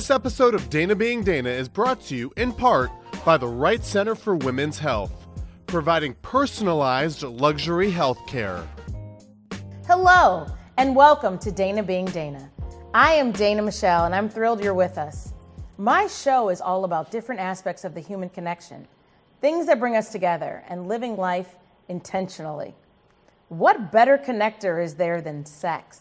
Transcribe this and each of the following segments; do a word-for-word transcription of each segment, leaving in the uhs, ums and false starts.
This episode of Dana Being Dana is brought to you in part by the Wright Center for Women's Health, providing personalized luxury health care. Hello, and welcome to Dana Being Dana. I am Dana Michelle, and I'm thrilled you're with us. My show is all about different aspects of the human connection, things that bring us together, and living life intentionally. What better connector is there than sex?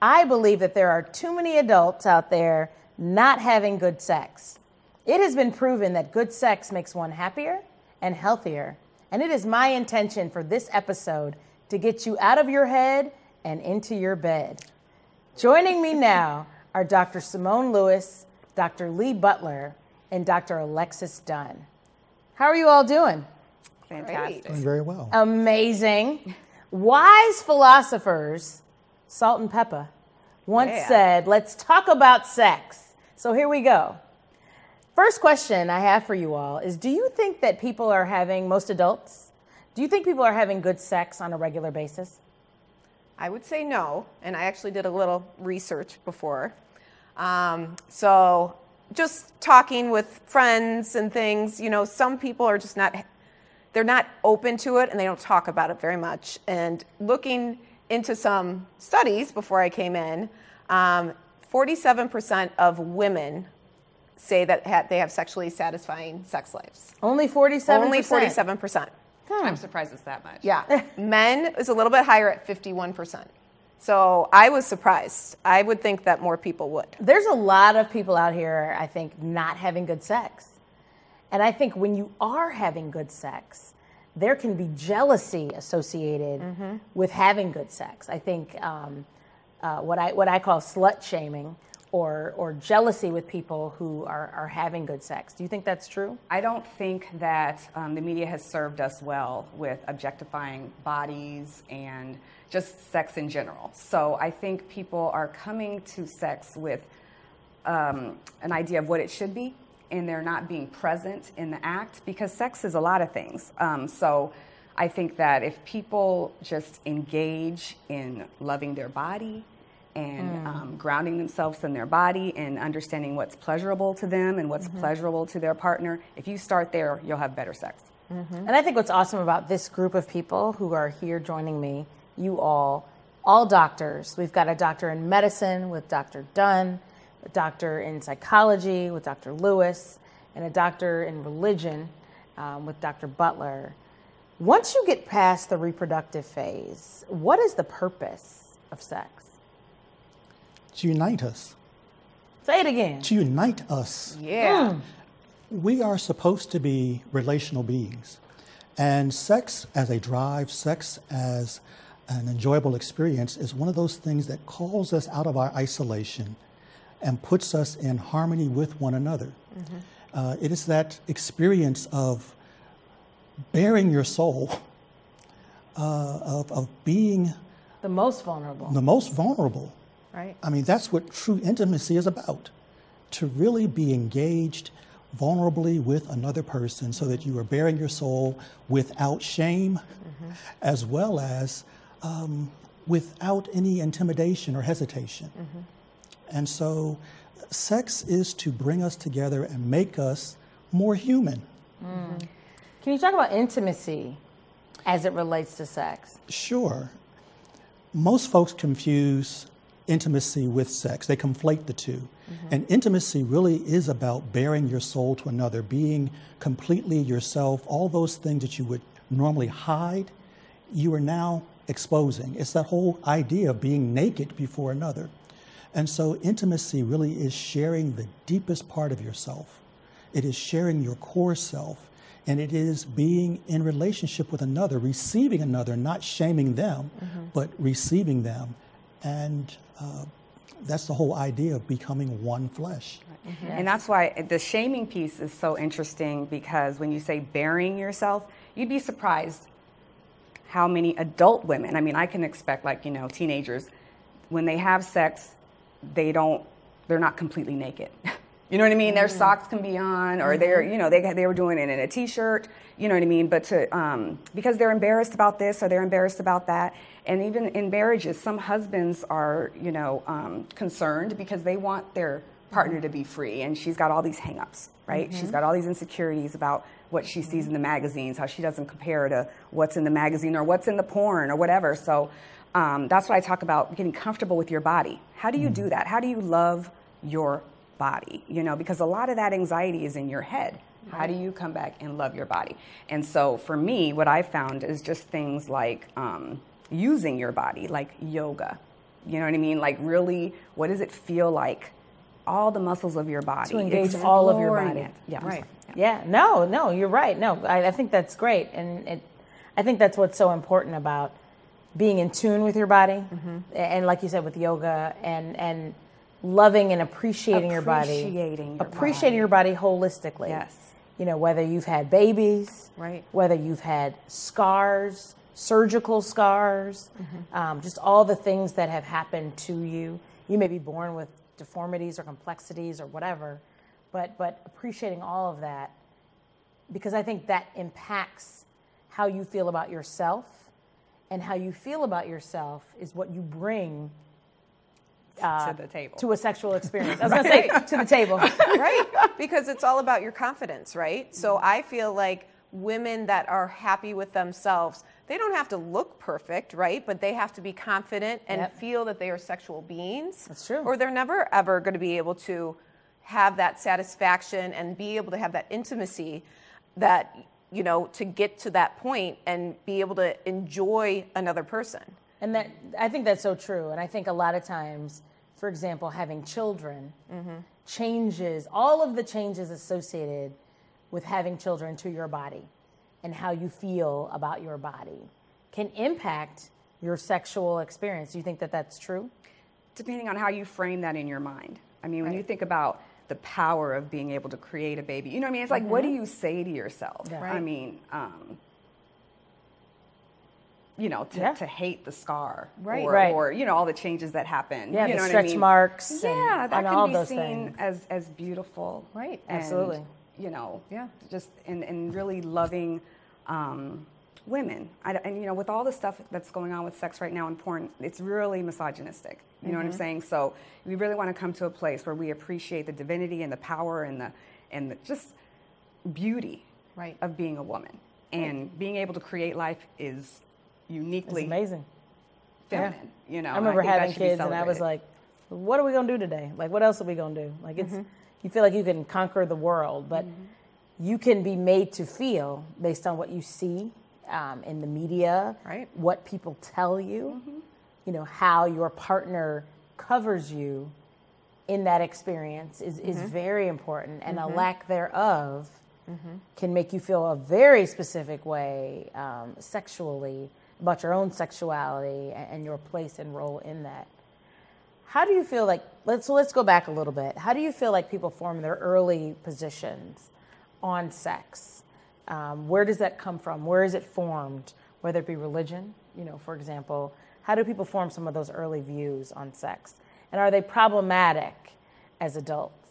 I believe that there are too many adults out there not having good sex. It has been proven that good sex makes one happier and healthier, and it is my intention for this episode to get you out of your head and into your bed. Joining me now are Doctor Simone Lewis, Doctor Lee Butler, and Doctor Alexis Dunn. How are you all doing? Fantastic. Doing very well. Amazing. Wise philosophers, Salt-N-Pepa, once yeah. said, let's talk about sex. So here we go. First question I have for you all is, do you think that people are having, most adults, do you think people are having good sex on a regular basis? I would say no, and I actually did a little research before. Um, so just talking with friends and things, you know, some people are just not, they're not open to it, and they don't talk about it very much. And looking into some studies before I came in, um, forty-seven percent of women say that ha they have sexually satisfying sex lives. Only forty-seven percent? Only forty-seven percent. Hmm. I'm surprised it's that much. Yeah. Men is a little bit higher at fifty-one percent. So I was surprised. I would think that more people would. There's a lot of people out here, I think, not having good sex. And I think when you are having good sex, there can be jealousy associated mm-hmm. with having good sex. I think um, uh, what I what I call slut shaming, or or jealousy with people who are, are having good sex. Do you think that's true? I don't think that um, the media has served us well with objectifying bodies and just sex in general. So I think people are coming to sex with um, an idea of what it should be, and they're not being present in the act, because sex is a lot of things. Um, so I think that if people just engage in loving their body and mm. um, grounding themselves in their body and understanding what's pleasurable to them and what's mm-hmm. pleasurable to their partner, if you start there, you'll have better sex. Mm-hmm. And I think what's awesome about this group of people who are here joining me, you all, all doctors. We've got a doctor in medicine with Doctor Dunn, a doctor in psychology with Doctor Lewis, and a doctor in religion um, with Doctor Butler. Once you get past the reproductive phase, what is the purpose of sex? To unite us. Say it again. To unite us. Yeah. Mm. We are supposed to be relational beings. And sex as a drive, sex as an enjoyable experience, is one of those things that calls us out of our isolation and puts us in harmony with one another. Mm-hmm. uh, it is that experience of bearing your soul, uh, of, of being... the most vulnerable. The most vulnerable. Right. I mean, that's what true intimacy is about, to really be engaged vulnerably with another person so that you are bearing your soul without shame, mm-hmm. as well as um, without any intimidation or hesitation. Mm-hmm. And so sex is to bring us together and make us more human. Mm. Can you talk about intimacy as it relates to sex? Sure. Most folks confuse intimacy with sex. They conflate the two. Mm-hmm. And intimacy really is about bearing your soul to another, being completely yourself. All those things that you would normally hide, you are now exposing. It's that whole idea of being naked before another. And so intimacy really is sharing the deepest part of yourself. It is sharing your core self, and it is being in relationship with another, receiving another, not shaming them, mm-hmm. but receiving them. And uh, that's the whole idea of becoming one flesh. Mm-hmm. And that's why the shaming piece is so interesting, because when you say burying yourself, you'd be surprised how many adult women, I mean, I can expect, like, you know, teenagers, when they have sex, they don't, they're not completely naked. You know what I mean? Mm-hmm. Their socks can be on, or mm-hmm. they're, you know, they, they were doing it in a t-shirt, you know what I mean? But to, um, because they're embarrassed about this or they're embarrassed about that. And even in marriages, some husbands are, you know, um, concerned because they want their partner to be free, and she's got all these hang-ups, right? Mm-hmm. She's got all these insecurities about what she sees in the magazines, how she doesn't compare to what's in the magazine or what's in the porn or whatever. So um, that's what I talk about, getting comfortable with your body. How do you mm-hmm. do that? How do you love your body? You know, because a lot of that anxiety is in your head. Right. How do you come back and love your body? And so for me, what I found is just things like um, using your body, like yoga. You know what I mean? Like really, what does it feel like? All the muscles of your body. To engage all of your body. Yeah. Right. Yeah. No, no, you're right. No, I, I think that's great. And it, I think that's what's so important about being in tune with your body. Mm-hmm. And like you said, with yoga and, and loving and appreciating, appreciating your body. Appreciating your Appreciating your body holistically. Yes. You know, whether you've had babies. Right. Whether you've had scars, surgical scars, mm-hmm. um, just all the things that have happened to you. You may be born with deformities or complexities or whatever, but but appreciating all of that, because I think that impacts how you feel about yourself, and how you feel about yourself is what you bring uh, to the table, to a sexual experience. I was right. gonna say to the table, right? Because it's all about your confidence, right? Mm-hmm. So I feel like women that are happy with themselves, they don't have to look perfect, right? But they have to be confident and yep. feel that they are sexual beings. That's true. Or they're never, ever going to be able to have that satisfaction and be able to have that intimacy that, you know, to get to that point and be able to enjoy another person. And that, I think that's so true. And I think a lot of times, for example, having children mm-hmm. changes, all of the changes associated with having children to your body. And how you feel about your body can impact your sexual experience. Do you think that that's true? Depending on how you frame that in your mind. I mean, right. when you think about the power of being able to create a baby, you know what I mean? It's like, mm-hmm. what do you say to yourself? Yeah. Right. I mean, um, you know, to, yeah. to hate the scar, right. Or, right. or, you know, all the changes that happen. Yeah, you the know stretch what I mean? marks. Yeah, and, that and can all be those seen things. as as beautiful. Right, absolutely. And, you know, yeah, just and, and really loving um, women. I, and, you know, with all the stuff that's going on with sex right now and porn, it's really misogynistic. You mm-hmm. know what I'm saying? So we really want to come to a place where we appreciate the divinity and the power and the and the just beauty right. of being a woman. And right. being able to create life is uniquely it's amazing. feminine. Yeah. You know, I remember I having kids and I was like, what are we going to do today? Like, what else are we going to do? Like, it's... Mm-hmm. You feel like you can conquer the world, but mm-hmm. you can be made to feel based on what you see um, in the media, right. what people tell you, mm-hmm. you know, how your partner covers you in that experience is, mm-hmm. is very important, and mm-hmm. a lack thereof mm-hmm. can make you feel a very specific way um, sexually about your own sexuality and your place and role in that. How do you feel like, let's, so let's go back a little bit. How do you feel like people form their early positions on sex? Um, where does that come from? Where is it formed? Whether it be religion, you know, for example, how do people form some of those early views on sex? And are they problematic as adults?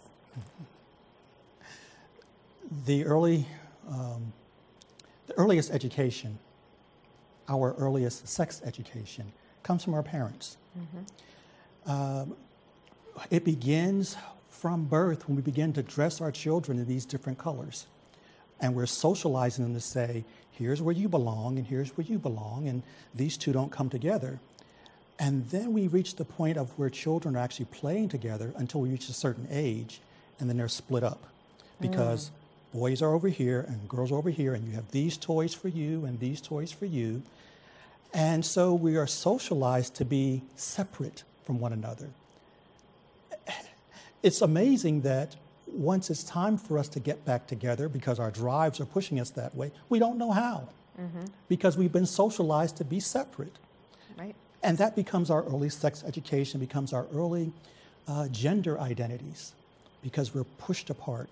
The early, um, the earliest education, our earliest sex education, comes from our parents. Mm-hmm. Uh, it begins from birth when we begin to dress our children in these different colors. And we're socializing them to say, here's where you belong, and here's where you belong, and these two don't come together. And then we reach the point of where children are actually playing together until we reach a certain age, and then they're split up. Because mm. boys are over here, and girls are over here, and you have these toys for you, and these toys for you. And so we are socialized to be separate from one another. It's amazing that once it's time for us to get back together, because our drives are pushing us that way, we don't know how, mm-hmm. because we've been socialized to be separate. Right. And that becomes our early sex education, becomes our early uh, gender identities, because we're pushed apart.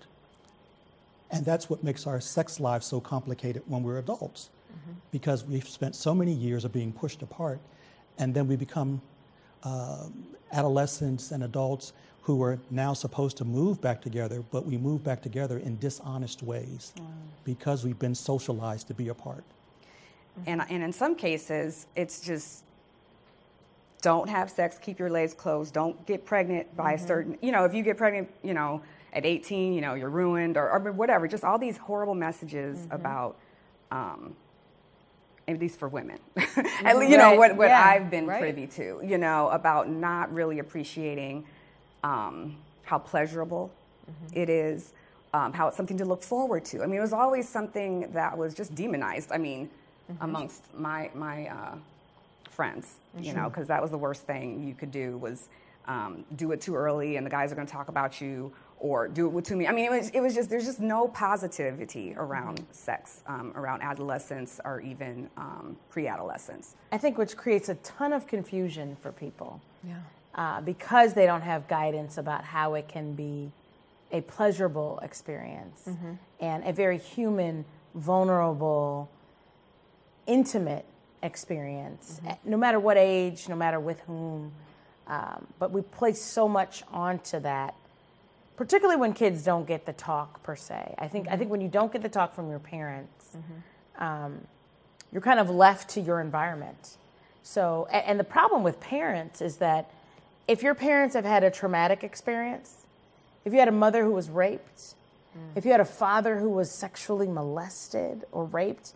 And that's what makes our sex lives so complicated when we're adults, mm-hmm. because we've spent so many years of being pushed apart, and then we become Uh, adolescents and adults who are now supposed to move back together, but we move back together in dishonest ways wow. because we've been socialized to be apart. And, and in some cases, it's just Don't have sex, keep your legs closed, don't get pregnant by mm-hmm. a certain, you know, if you get pregnant, you know, at eighteen, you know, you're ruined, or, or whatever, just all these horrible messages mm-hmm. about, um, at least for women, at least, you know, what, what yeah. I've been right. privy to, you know, about not really appreciating um, how pleasurable mm-hmm. it is, um, how it's something to look forward to. I mean, it was always something that was just demonized, I mean, mm-hmm. amongst my, my, uh, friends, you know, because that was the worst thing you could do was um, do it too early and the guys are going to talk about you, or do it with too many. I mean, it was, it was just, there's just no positivity around sex, um, around adolescence or even um, pre-adolescence. I think which creates a ton of confusion for people yeah. uh, because they don't have guidance about how it can be a pleasurable experience mm-hmm. and a very human, vulnerable, intimate experience, mm-hmm. no matter what age, no matter with whom, um, but we place so much onto that, particularly when kids don't get the talk per se. I think mm-hmm. I think when you don't get the talk from your parents, mm-hmm. um, you're kind of left to your environment. So, and, and the problem with parents is that if your parents have had a traumatic experience, if you had a mother who was raped, mm. if you had a father who was sexually molested or raped,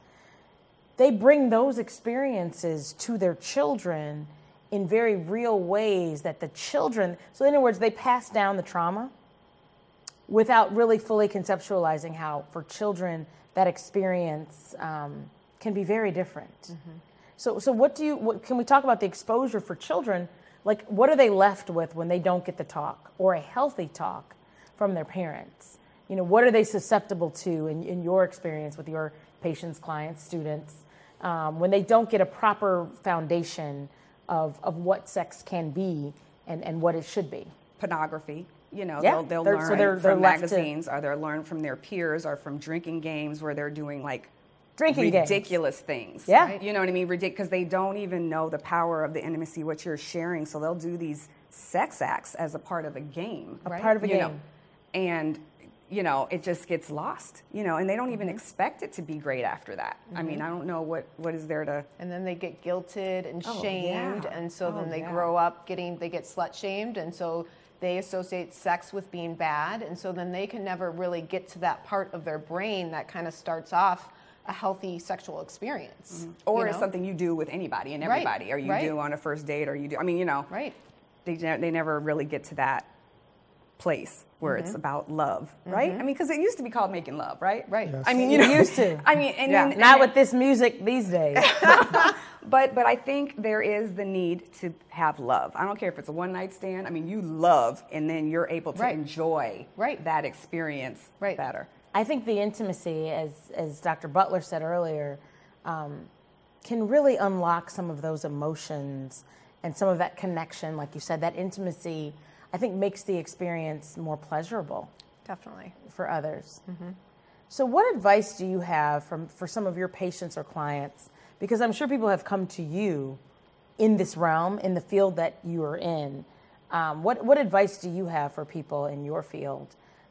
they bring those experiences to their children in very real ways that the children, so in other words, they pass down the trauma without really fully conceptualizing how for children that experience um, can be very different. Mm-hmm. So, so what do you, what, can we talk about the exposure for children? Like, what are they left with when they don't get the talk or a healthy talk from their parents? You know, what are they susceptible to in, in your experience with your patients, clients, students, um, when they don't get a proper foundation of, of what sex can be and, and what it should be? Pornography, you know, yeah. they'll, they'll they're, learn so they're, they're from magazines to... or they'll learn from their peers or from drinking games where they're doing like drinking ridiculous games. things. Yeah. Right? You know what I mean? Because they don't even know the power of the intimacy, what you're sharing. So they'll do these sex acts as a part of a game. A right? part of a you game. Know? And you know, it just gets lost, you know, and they don't even mm-hmm. expect it to be great after that. Mm-hmm. I mean, I don't know what, what is there to... And then they get guilted and oh, shamed, yeah. and so oh, then they yeah. grow up getting, they get slut-shamed, and so they associate sex with being bad, and so then they can never really get to that part of their brain that kind of starts off a healthy sexual experience. Mm-hmm. Or it's something you do with anybody and everybody, right. or you right. do on a first date, or you do, I mean, you know, right. they, they never really get to that place where mm-hmm. it's about love, right? Mm-hmm. I mean, because it used to be called making love, right? Right. Yes. I mean, you know, it used to. I mean, and yeah. then, not and with it, this music these days. but but I think there is the need to have love. I don't care if it's a one night stand. I mean, you love, and then you're able to right. enjoy right. that experience right. better. I think the intimacy, as as Doctor Butler said earlier, um, can really unlock some of those emotions and some of that connection, like you said, that intimacy. I think makes the experience more pleasurable. Definitely. For others. Mm-hmm. So what advice do you have from, for some of your patients or clients? Because I'm sure people have come to you in this realm, in the field that you are in. Um, what, what advice do you have for people in your field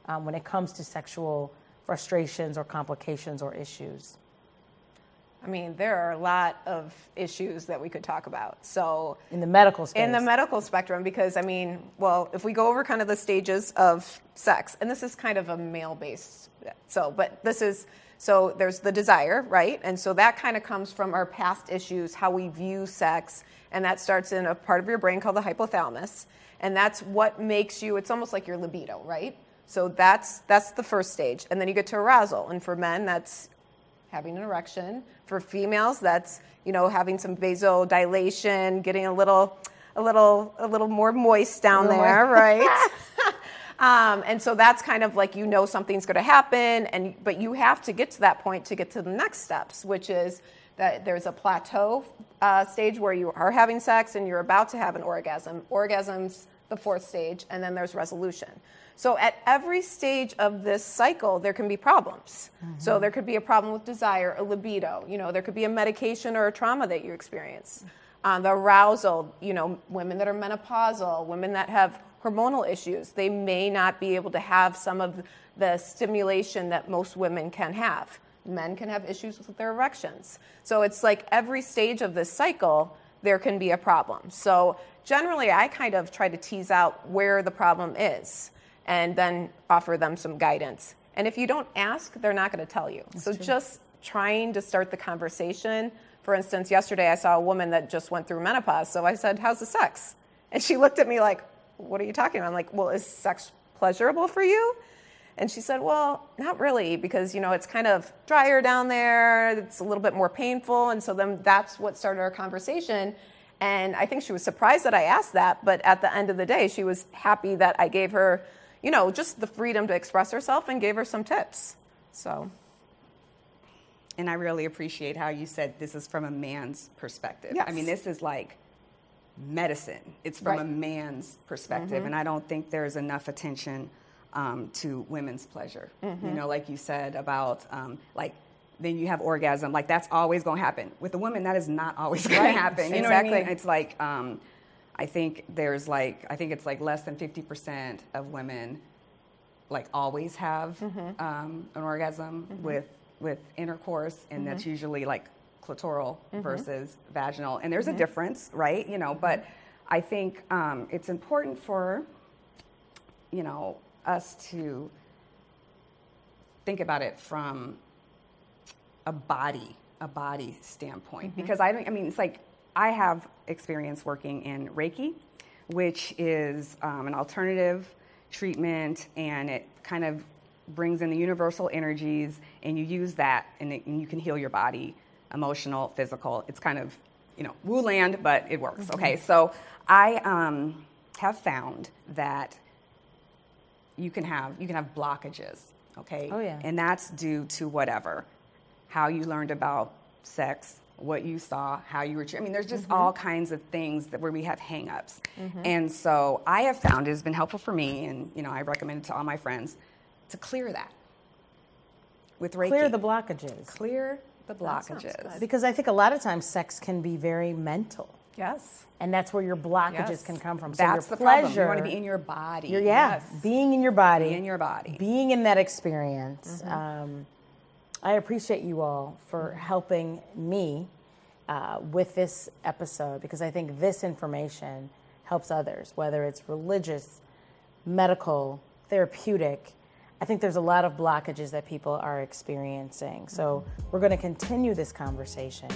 um, when it comes to sexual frustrations or complications or issues? I mean, there are a lot of issues that we could talk about. So in the medical space. In the medical spectrum, because I mean, well, if we go over kind of the stages of sex, and this is kind of a male-based, so, but this is, so there's the desire, right? And so that kind of comes from our past issues, how we view sex, and that starts in a part of your brain called the hypothalamus, and that's what makes you, it's almost like your libido, right? So that's, that's the first stage. And then you get to arousal, and for men, that's having an erection. For females, that's, you know, having some vasodilation, getting a little, a little, a little more moist down there, more. Right? um, and so that's kind of like, you know, something's going to happen, and but you have to get to that point to get to the next steps, which is that there's a plateau uh, stage where you are having sex and you're about to have an orgasm. Orgasm's the fourth stage, and then there's resolution. So at every stage of this cycle, there can be problems. Mm-hmm. So there could be a problem with desire, a libido, you know, there could be a medication or a trauma that you experience. Um, the arousal, you know, women that are menopausal, women that have hormonal issues, they may not be able to have some of the stimulation that most women can have. Men can have issues with their erections. So it's like every stage of this cycle, there can be a problem. So generally, I kind of try to tease out where the problem is and then offer them some guidance. And if you don't ask, they're not going to tell you. That's so true. Just trying to start the conversation. For instance, yesterday I saw a woman that just went through menopause. So I said, how's the sex? And she looked at me like, what are you talking about? I'm like, well, is sex pleasurable for you? And she said, well, not really, because, you know, it's kind of drier down there. It's a little bit more painful. And so then that's what started our conversation. And I think she was surprised that I asked that. But at the end of the day, she was happy that I gave her, you know, just the freedom to express herself and gave her some tips. So. And I really appreciate how you said this is from a man's perspective. Yes. I mean, this is like medicine. It's from right. a man's perspective. Mm-hmm. And I don't think there's enough attention Um, to women's pleasure. Mm-hmm. You know, like you said about, um, like, then you have orgasm. Like, that's always going to happen. With a woman, that is not always going to happen. You exactly. know what I mean? It's like, um, I think there's like, I think it's like less than fifty percent of women, like, always have mm-hmm. um, an orgasm mm-hmm. with, with intercourse. And mm-hmm. that's usually like clitoral mm-hmm. versus vaginal. And there's mm-hmm. a difference, right? You know, but I think um, it's important for, you know, us to think about it from a body, a body standpoint. Mm-hmm. Because I don't, I mean, it's like, I have experience working in Reiki, which is um, an alternative treatment, and it kind of brings in the universal energies, and you use that, and, it, and you can heal your body, emotional, physical. It's kind of, you know, woo land, but it works. Mm-hmm. Okay, so I um, have found that you can have you can have blockages, okay? Oh, yeah. And that's due to whatever, how you learned about sex, what you saw, how you were. I mean, there's just mm-hmm. all kinds of things that where we have hangups. Mm-hmm. And so I have found it has been helpful for me, and you know, I recommend it to all my friends to clear that with Reiki. Clear the blockages. Clear the blockages. Because I think a lot of times sex can be very mental. Yes. And that's where your blockages yes. can come from. So that's your the pleasure. Problem. You want to be in your body. Your, yeah. Yes. Being in your body. Being in your body. Being in that experience. Mm-hmm. um, I appreciate you all for helping me uh, with this episode, because I think this information helps others, whether it's religious, medical, therapeutic. I think there's a lot of blockages that people are experiencing. So we're going to continue this conversation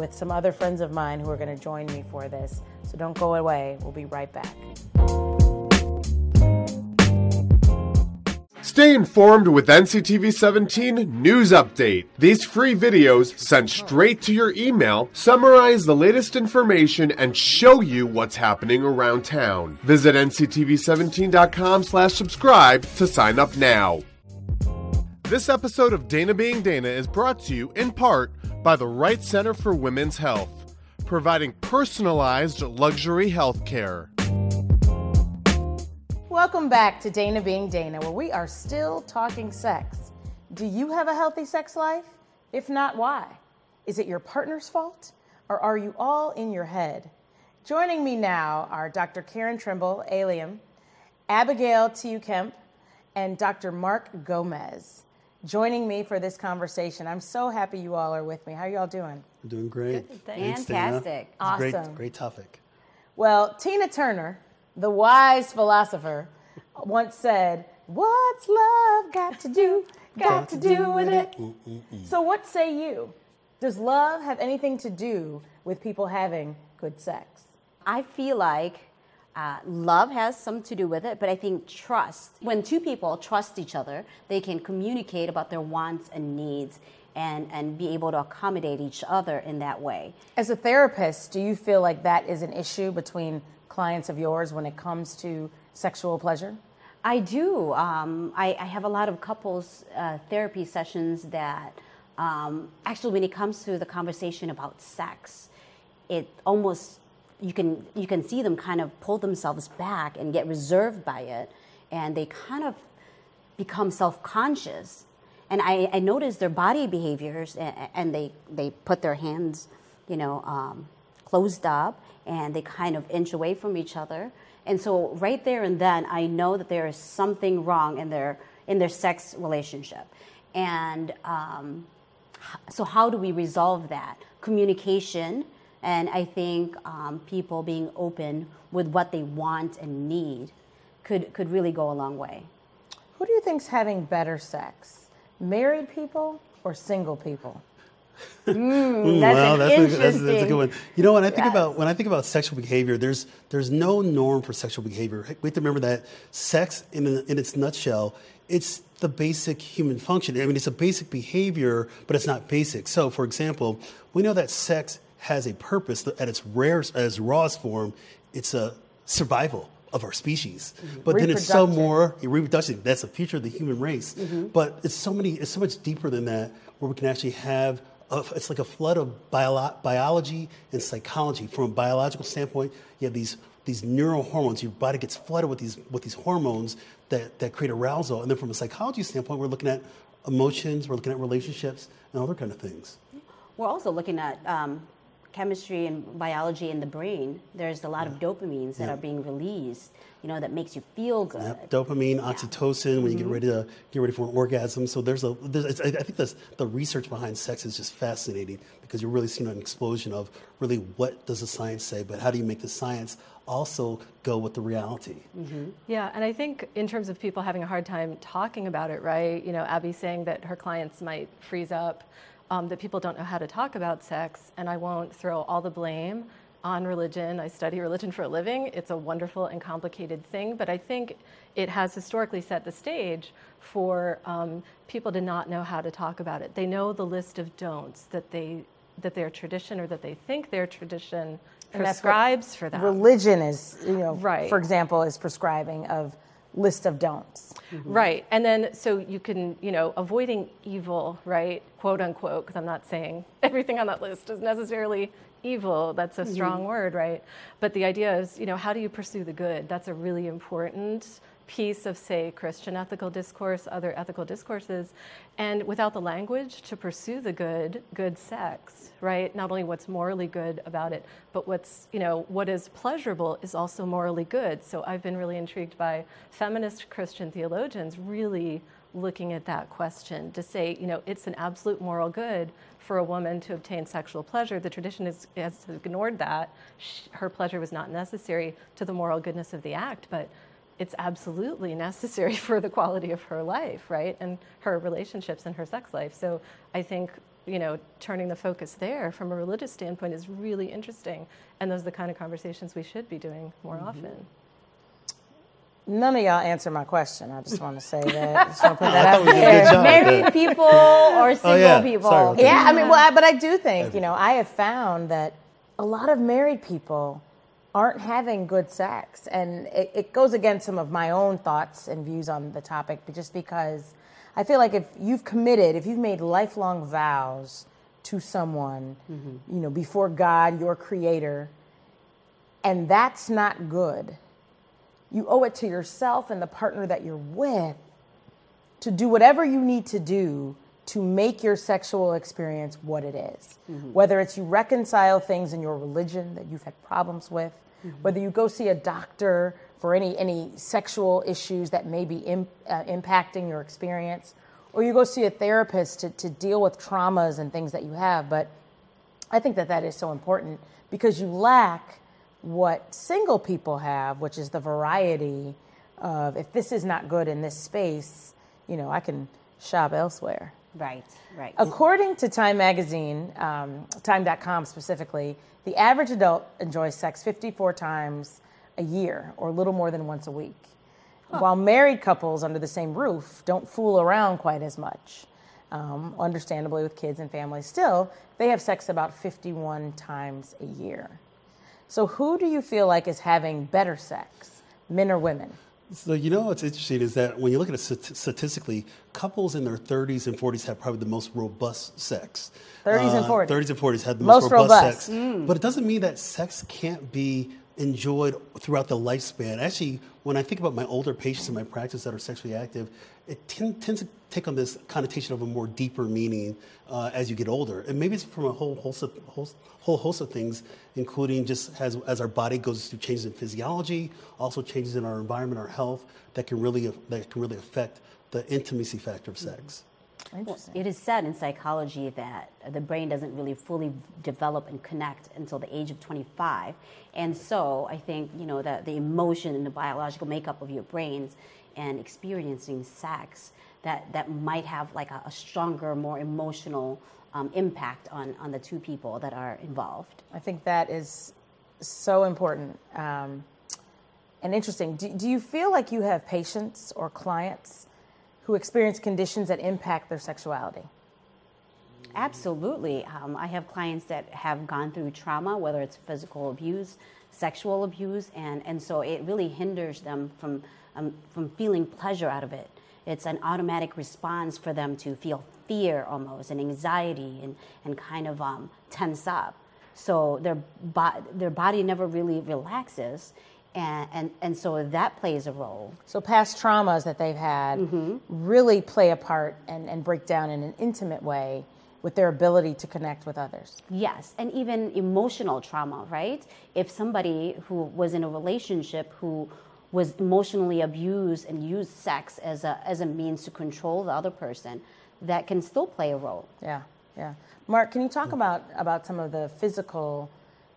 with some other friends of mine who are going to join me for this. So don't go away. We'll be right back. Stay informed with N C T V seventeen News Update. These free videos sent straight to your email summarize the latest information and show you what's happening around town. Visit N C T V seventeen dot com slash subscribe to sign up now. This episode of Dana Being Dana is brought to you in part by the Wright Center for Women's Health, providing personalized luxury health care. Welcome back to Dana Being Dana, where we are still talking sex. Do you have a healthy sex life? If not, why? Is it your partner's fault, or are you all in your head? Joining me now are Doctor Karen Trimble, Alium, Abigail T U. Kemp, and Doctor Mark Gomez. Joining me for this conversation. I'm so happy you all are with me. How are you all doing? We're doing great. Good, thanks. Fantastic. Awesome. Great, great topic. Well, Tina Turner, the wise philosopher, once said, what's love got to do, got to do with it? So what say you? Does love have anything to do with people having good sex? I feel like Uh, love has some to do with it, but I think trust. When two people trust each other, they can communicate about their wants and needs and, and be able to accommodate each other in that way. As a therapist, do you feel like that is an issue between clients of yours when it comes to sexual pleasure? I do. Um, I, I have a lot of couples uh, therapy sessions that um, actually when it comes to the conversation about sex, it almost You can you can see them kind of pull themselves back and get reserved by it, and they kind of become self-conscious. And I, I notice their body behaviors, and, and they they put their hands, you know, um, closed up, and they kind of inch away from each other. And so right there and then, I know that there is something wrong in their in their sex relationship. And um, so how do we resolve that? Communication. And I think um, people being open with what they want and need could, could really go a long way. Who do you think's having better sex? Married people or single people? Mm, Ooh, that's wow, an that's, interesting. A, that's, that's a good one. You know, when I think yes. about when I think about sexual behavior, there's there's no norm for sexual behavior. We have to remember that sex, in in its nutshell, it's the basic human function. I mean, it's a basic behavior, but it's not basic. So, for example, we know that sex has a purpose at its rarest, at its rawest form. It's a survival of our species, but then it's so more reproduction. That's the future of the human race. Mm-hmm. But it's so many, it's so much deeper than that, where we can actually have. A, it's like a flood of bio, biology and psychology. From a biological standpoint, you have these these neural hormones. Your body gets flooded with these with these hormones that that create arousal. And then from a psychology standpoint, we're looking at emotions, we're looking at relationships, and other kind of things. We're also looking at. Um chemistry and biology in the brain, there's a lot yeah. of dopamines that yeah. are being released, you know, that makes you feel good. Yep. Dopamine, yeah. oxytocin, when mm-hmm. you get ready to get ready for an orgasm. So there's a, there's, I think this, the research behind sex is just fascinating because you're really seeing an explosion of really what does the science say, but how do you make the science also go with the reality? Mm-hmm. Yeah, and I think in terms of people having a hard time talking about it, right? You know, Abby saying that her clients might freeze up. Um, that people don't know how to talk about sex, and I won't throw all the blame on religion. I study religion for a living. It's a wonderful and complicated thing, but I think it has historically set the stage for um, people to not know how to talk about it. They know the list of don'ts that they that their tradition or that they think their tradition and prescribes for them. Religion is, you know, right. for example, is prescribing of list of don'ts. Mm-hmm. Right, and then so you can, you know, avoiding evil, right, quote unquote, because I'm not saying everything on that list is necessarily evil, that's a strong mm-hmm. word, right? But the idea is, you know, how do you pursue the good? That's a really important piece of, say, Christian ethical discourse, other ethical discourses, and without the language to pursue the good, good sex, right? Not only what's morally good about it, but what's, you know, what is pleasurable is also morally good. So I've been really intrigued by feminist Christian theologians really looking at that question to say, you know, it's an absolute moral good for a woman to obtain sexual pleasure. The tradition is, has ignored that. She, her pleasure was not necessary to the moral goodness of the act, but it's absolutely necessary for the quality of her life, right? And her relationships and her sex life. So I think, you know, turning the focus there from a religious standpoint is really interesting. And those are the kind of conversations we should be doing more mm-hmm. often. None of y'all answer my question. I just want to say that. Just want to put that out there. Job, married people or single oh, yeah. people. Sorry, okay. Yeah, I mean, well, I, but I do think, you know, I have found that a lot of married people aren't having good sex. And it, it goes against some of my own thoughts and views on the topic, but just because I feel like if you've committed, if you've made lifelong vows to someone, mm-hmm. you know, before God, your creator, and that's not good, you owe it to yourself and the partner that you're with to do whatever you need to do to make your sexual experience what it is. Mm-hmm. Whether it's you reconcile things in your religion that you've had problems with, mm-hmm. whether you go see a doctor for any, any sexual issues that may be imp, uh, impacting your experience, or you go see a therapist to, to deal with traumas and things that you have. But I think that that is so important because you lack what single people have, which is the variety of, if this is not good in this space, you know, I can shop elsewhere. Right, right. According to Time Magazine, um, time dot com specifically, the average adult enjoys sex fifty-four times a year, or a little more than once a week. Huh. While married couples under the same roof don't fool around quite as much. Um, understandably, with kids and families still, they have sex about fifty-one times a year. So who do you feel like is having better sex, men or women? So, you know, what's interesting is that when you look at it statistically, couples in their thirties and forties have probably the most robust sex. thirties and forties. Uh, thirties and forties have the most, most robust, robust sex. Mm. But it doesn't mean that sex can't be enjoyed throughout the lifespan. Actually, when I think about my older patients in my practice that are sexually active, it tend, tends to take on this connotation of a more deeper meaning uh, as you get older. And maybe it's from a whole host of, whole, whole host of things, including just as, as our body goes through changes in physiology, also changes in our environment, our health, that can really, that can really affect the intimacy factor of sex. Interesting. It is said in psychology that the brain doesn't really fully develop and connect until the age of twenty-five. And so I think, you know, that the emotion and the biological makeup of your brains and experiencing sex, that, that might have like a, a stronger, more emotional um, impact on, on the two people that are involved. I think that is so important um, and interesting. Do, do you feel like you have patients or clients who experience conditions that impact their sexuality? Absolutely. Um, I have clients that have gone through trauma, whether it's physical abuse, sexual abuse, and, and so it really hinders them from, um, from feeling pleasure out of it. It's an automatic response for them to feel fear almost, and anxiety, and, and kind of um, tense up. So their, bo- their body never really relaxes. And, and, and so that plays a role. So past traumas that they've had mm-hmm. really play a part and, and break down in an intimate way with their ability to connect with others. Yes, and even emotional trauma, right? If somebody who was in a relationship who was emotionally abused and used sex as a, as a means to control the other person, that can still play a role. Yeah, yeah. Mark, can you talk yeah. about, about some of the physical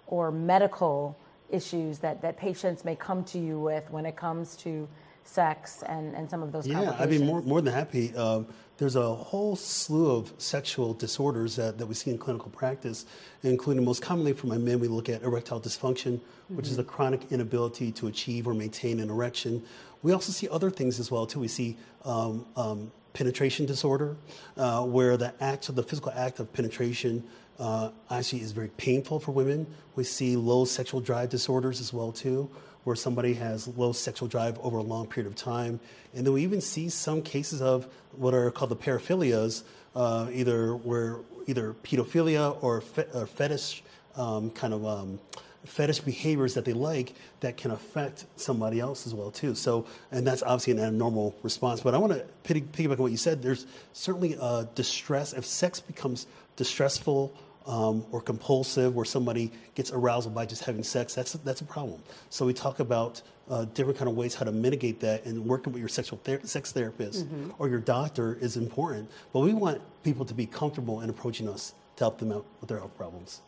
or medical issues that, that patients may come to you with when it comes to sex and, and some of those yeah, complications? Yeah, I'd be more, more than happy. Um, there's a whole slew of sexual disorders that, that we see in clinical practice, including most commonly for my men, we look at erectile dysfunction, which mm-hmm. is the chronic inability to achieve or maintain an erection. We also see other things as well, too. We see um, um, penetration disorder, uh, where the act of the physical act of penetration Uh, actually is very painful for women. We see low sexual drive disorders as well too, where somebody has low sexual drive over a long period of time. And then we even see some cases of what are called the paraphilias, uh, either where either pedophilia or, fe or fetish um, kind of um, fetish behaviors that they like that can affect somebody else as well too. So, and that's obviously an abnormal response. But I want to piggyback on what you said. There's certainly uh, distress. If sex becomes distressful um, or compulsive, where somebody gets arousal by just having sex, that's that's a problem. So we talk about uh, different kind of ways how to mitigate that, and working with your sexual ther sex therapist mm-hmm. or your doctor is important. But we want people to be comfortable in approaching us to help them out with their health problems.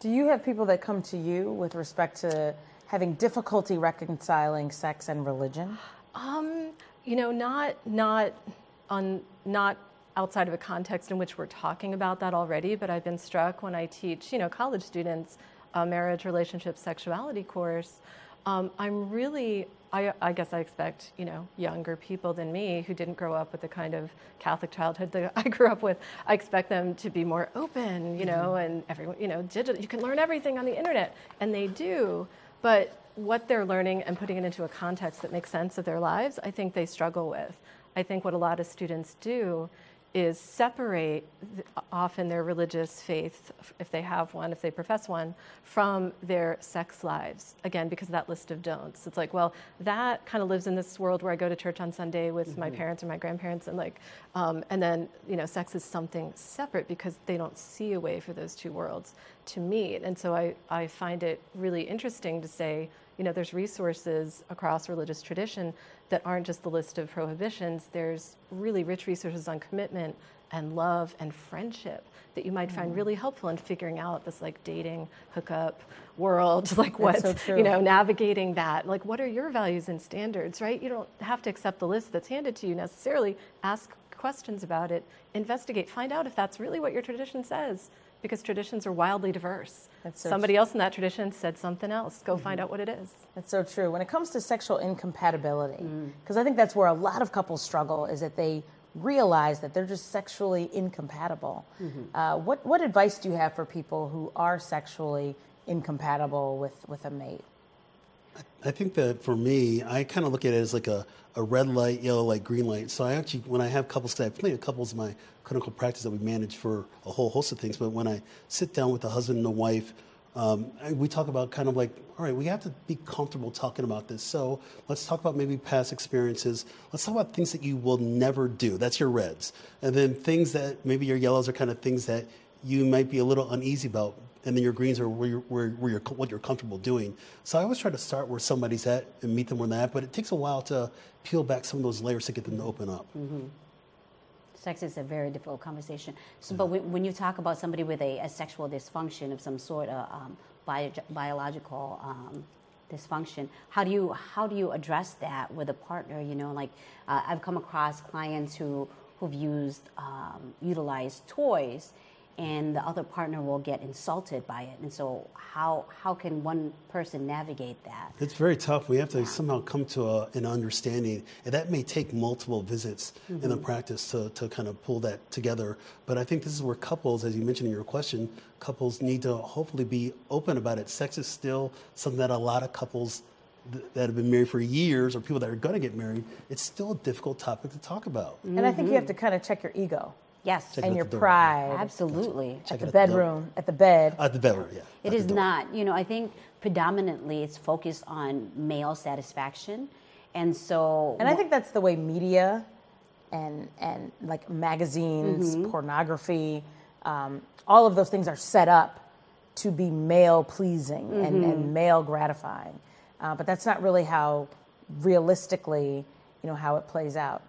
Do you have people that come to you with respect to having difficulty reconciling sex and religion? Um, you know, not not on not outside of a context in which we're talking about that already. But I've been struck when I teach, you know, college students a marriage, relationship, sexuality course. Um, I'm really, I, I guess I expect, you know, younger people than me who didn't grow up with the kind of Catholic childhood that I grew up with. I expect them to be more open, you know, and everyone, you know, digital, you can learn everything on the internet, and they do. But what they're learning and putting it into a context that makes sense of their lives, I think they struggle with. I think what a lot of students do is separate often their religious faith, if they have one, if they profess one, from their sex lives, again, because of that list of don'ts. It's like, well, that kind of lives in this world where I go to church on Sunday with mm-hmm. my parents or my grandparents, and like, um, and then, you know, sex is something separate because they don't see a way for those two worlds to meet. And so I, I find it really interesting to say, you know, there's resources across religious tradition that aren't just the list of prohibitions. There's really rich resources on commitment and love and friendship that you might mm. find really helpful in figuring out this like dating, hookup world, like what, so you know, navigating that. Like, what are your values and standards, right? You don't have to accept the list that's handed to you necessarily. Ask questions about it, investigate, find out if that's really what your tradition says, because traditions are wildly diverse. So Somebody true. else in that tradition said something else. Go mm-hmm. find out what it is. That's so true. When it comes to sexual incompatibility, because mm. I think that's where a lot of couples struggle, is that they realize that they're just sexually incompatible. Mm-hmm. uh, what, what advice do you have for people who are sexually incompatible with, with a mate? I think that for me, I kind of look at it as like a, a red light, yellow light, green light. So I actually, when I have couples, I have plenty of couples in my clinical practice that we manage for a whole host of things. But when I sit down with the husband and the wife, um, we talk about kind of like, all right, we have to be comfortable talking about this. So let's talk about maybe past experiences. Let's talk about things that you will never do. That's your reds. And then things that maybe your yellows are kind of things that you might be a little uneasy about. And then your greens are where you're, where, where you're, what you're comfortable doing. So I always try to start where somebody's at and meet them where they're at, but it takes a while to peel back some of those layers to get them to open up. Mm-hmm. sex is a very difficult conversation. So, mm-hmm. But when, when you talk about somebody with a, a sexual dysfunction of some sort, uh, um, bio, biological um, dysfunction, how do you how do you address that with a partner? You know, like uh, I've come across clients who who've used um, utilized toys, and the other partner will get insulted by it. And so how how can one person navigate that? It's very tough. We have to yeah. somehow come to a, an understanding. And that may take multiple visits mm-hmm. in the practice to, to kind of pull that together. But I think this is where couples, as you mentioned in your question, couples need to hopefully be open about it. Sex is still something that a lot of couples th- that have been married for years or people that are going to get married, it's still a difficult topic to talk about. Mm-hmm. And I think you have to kind of check your ego. Yes, and your pride. Absolutely. At the bedroom, at the bed. At the bedroom, yeah. It is not, you know, I think predominantly it's focused on male satisfaction. And so... And I think that's the way media and, and like magazines, mm-hmm. pornography, um, all of those things are set up to be male pleasing mm-hmm. and, and male gratifying. Uh, but that's not really how realistically, you know, how it plays out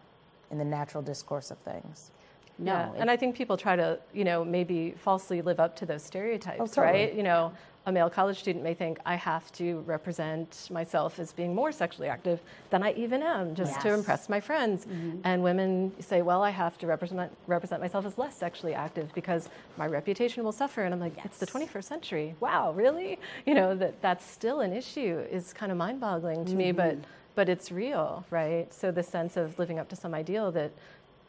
in the natural discourse of things. No, yeah. And I think people try to, you know, maybe falsely live up to those stereotypes, oh, totally. Right? You know, a male college student may think, I have to represent myself as being more sexually active than I even am, just yes. to impress my friends. Mm-hmm. And women say, well, I have to represent represent myself as less sexually active because my reputation will suffer. And I'm like, yes. It's the twenty-first century. Wow, really? You know, that that's still an issue is kind of mind-boggling to mm-hmm. me, but but it's real, right? So the sense of living up to some ideal that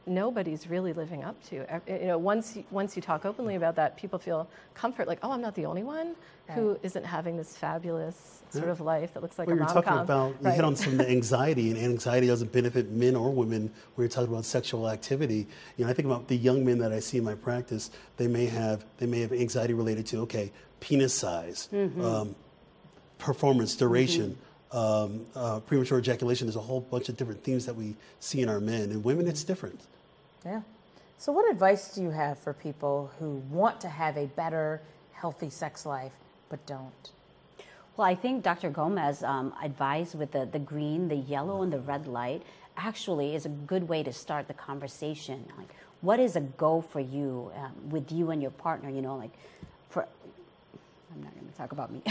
nobody's really living up to. You know, once you, once you talk openly about that, people feel comfort, like, oh, I'm not the only one right. who isn't having this fabulous sort yeah. of life that looks like well, a rom-com. You're talking about, right? You hit on some of the anxiety, and anxiety doesn't benefit men or women when you're talking about sexual activity. You know, I think about the young men that I see in my practice, they may have, they may have anxiety related to, okay, penis size, mm-hmm. um, performance, duration, mm-hmm. Um, uh, premature ejaculation. There's a whole bunch of different themes that we see in our men. In women, it's different. Yeah. So what advice do you have for people who want to have a better, healthy sex life, but don't? Well, I think Doctor Gomez um, advice with the, the green, the yellow, and the red light actually is a good way to start the conversation. Like, what is a go for you um, with you and your partner? You know, like, for... I'm not going to talk about me.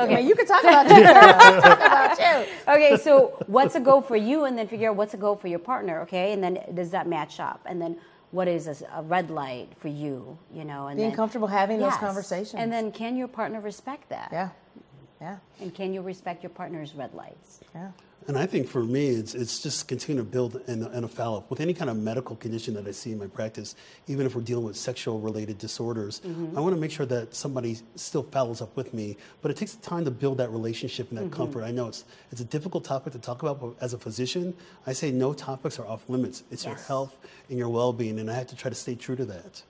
Okay, you can talk about you. Talk about you. Okay, so what's a go for you, and then figure out what's a go for your partner. Okay, and then does that match up? And then what is a, a red light for you? You know, and being then, comfortable having yes. those conversations. And then can your partner respect that? Yeah, yeah. And can you respect your partner's red lights? Yeah. And I think for me, it's it's just continue to build and, and a follow-up. With any kind of medical condition that I see in my practice, even if we're dealing with sexual-related disorders, mm-hmm. I want to make sure that somebody still follows up with me. But it takes time to build that relationship and that mm-hmm. comfort. I know it's it's a difficult topic to talk about, but as a physician, I say no topics are off limits. It's yes. your health and your well-being, and I have to try to stay true to that.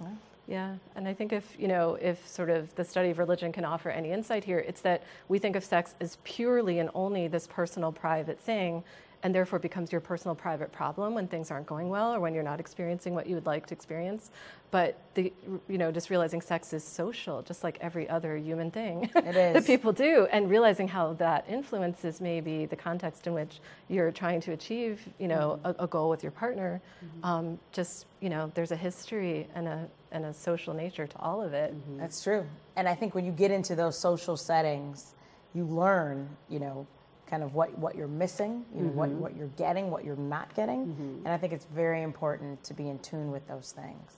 Yeah. Yeah, and I think if, you know, if sort of the study of religion can offer any insight here, it's that we think of sex as purely and only this personal private thing, and therefore becomes your personal private problem when things aren't going well or when you're not experiencing what you would like to experience. But, the, you know, just realizing sex is social, just like every other human thing it is. That people do, and realizing how that influences maybe the context in which you're trying to achieve, you know, mm-hmm. a, a goal with your partner, mm-hmm. um, just, you know, there's a history and a and a social nature to all of it. Mm-hmm. That's true. And I think when you get into those social settings, you learn, you know, kind of what, what you're missing, you know, mm-hmm. what, what you're getting, what you're not getting. Mm-hmm. And I think it's very important to be in tune with those things.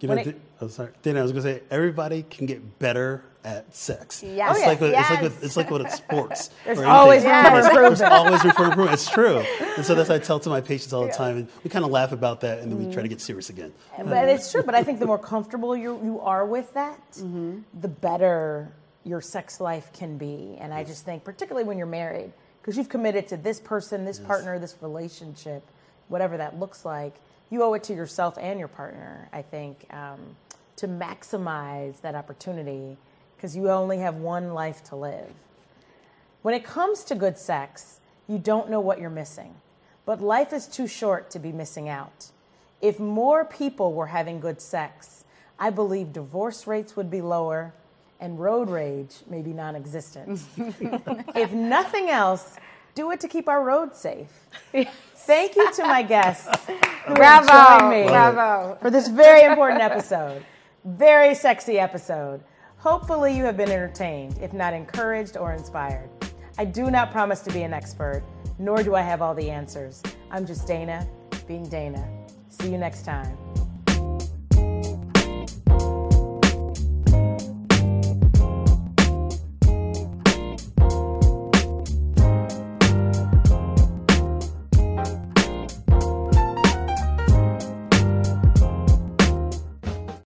You know, it, oh, sorry. Dana, I was going to say, everybody can get better at sex. Yes. It's, oh, yes, like with, yes. it's like with, it's like with sports. There's always room for improvement. There's always room for improvement. It's true. And so that's what I tell to my patients all the time. And we kind of laugh about that, and then we try to get serious again. But it's true. But I think the more comfortable you, you are with that, mm-hmm. the better your sex life can be. And yes. I just think, particularly when you're married, because you've committed to this person, this yes. partner, this relationship, whatever that looks like, you owe it to yourself and your partner, I think, um, to maximize that opportunity because you only have one life to live. When it comes to good sex, you don't know what you're missing, but life is too short to be missing out. If more people were having good sex, I believe divorce rates would be lower and road rage may be non-existent. If nothing else, do it to keep our roads safe. Thank you to my guests who Bravo. Are joining me Bravo. For this very important episode, very sexy episode. Hopefully you have been entertained, if not encouraged or inspired. I do not promise to be an expert, nor do I have all the answers. I'm just Dana, being Dana. See you next time.